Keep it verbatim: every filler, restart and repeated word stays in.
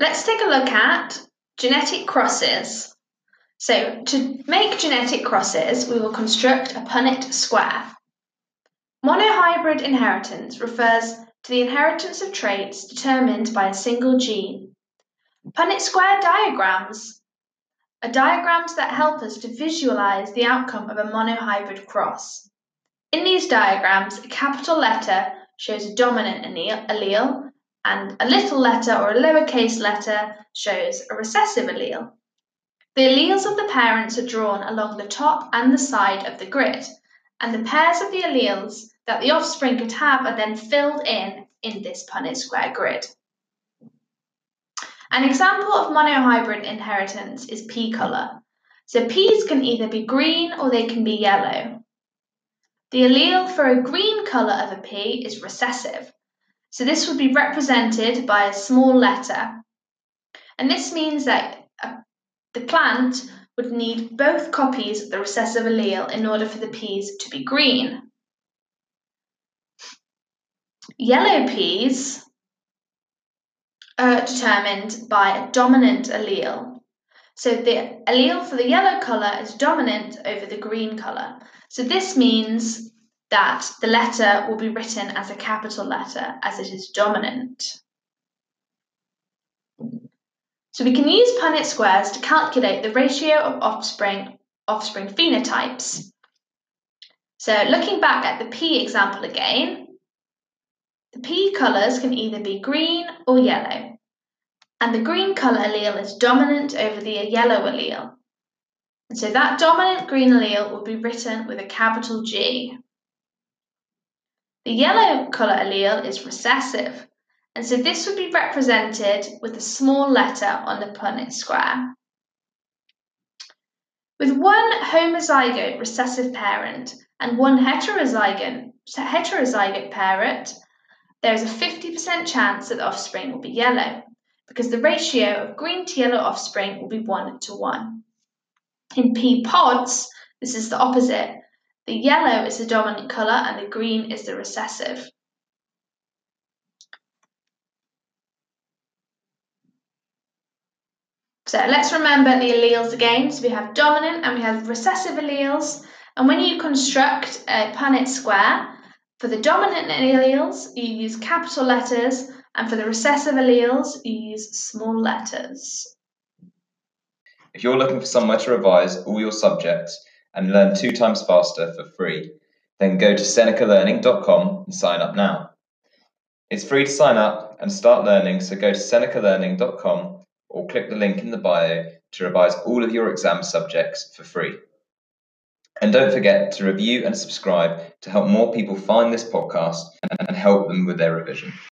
Let's take a look at genetic crosses. So to make genetic crosses, we will construct a Punnett square. Monohybrid inheritance refers to the inheritance of traits determined by a single gene. Punnett square diagrams are diagrams that help us to visualize the outcome of a monohybrid cross. In these diagrams, a capital letter shows a dominant allele, and a little letter or a lowercase letter shows a recessive allele. The alleles of the parents are drawn along the top and the side of the grid, and the pairs of the alleles that the offspring could have are then filled in in this Punnett square grid. An example of monohybrid inheritance is pea colour. So peas can either be green or they can be yellow. The allele for a green colour of a pea is recessive, so this would be represented by a small letter. And this means that a The plant would need both copies of the recessive allele in order for the peas to be green. Yellow peas are determined by a dominant allele. So the allele for the yellow colour is dominant over the green colour. So this means that the letter will be written as a capital letter as it is dominant. So we can use Punnett squares to calculate the ratio of offspring, offspring phenotypes. So looking back at the pea example again, the pea colours can either be green or yellow, and the green colour allele is dominant over the yellow allele. And so that dominant green allele will be written with a capital G. The yellow colour allele is recessive, and so this would be represented with a small letter on the Punnett square. With one homozygote recessive parent and one heterozygote, heterozygote parent, there is a fifty percent chance that the offspring will be yellow, because the ratio of green to yellow offspring will be one to one. In pea pods, this is the opposite. The yellow is the dominant colour and the green is the recessive. So let's remember the alleles again. So we have dominant and we have recessive alleles. And when you construct a Punnett square, for the dominant alleles, you use capital letters, and for the recessive alleles, you use small letters. If you're looking for somewhere to revise all your subjects and learn two times faster for free, then go to Seneca Learning dot com and sign up now. It's free to sign up and start learning, so go to Seneca Learning dot com or click the link in the bio to revise all of your exam subjects for free. And don't forget to review and subscribe to help more people find this podcast and help them with their revision.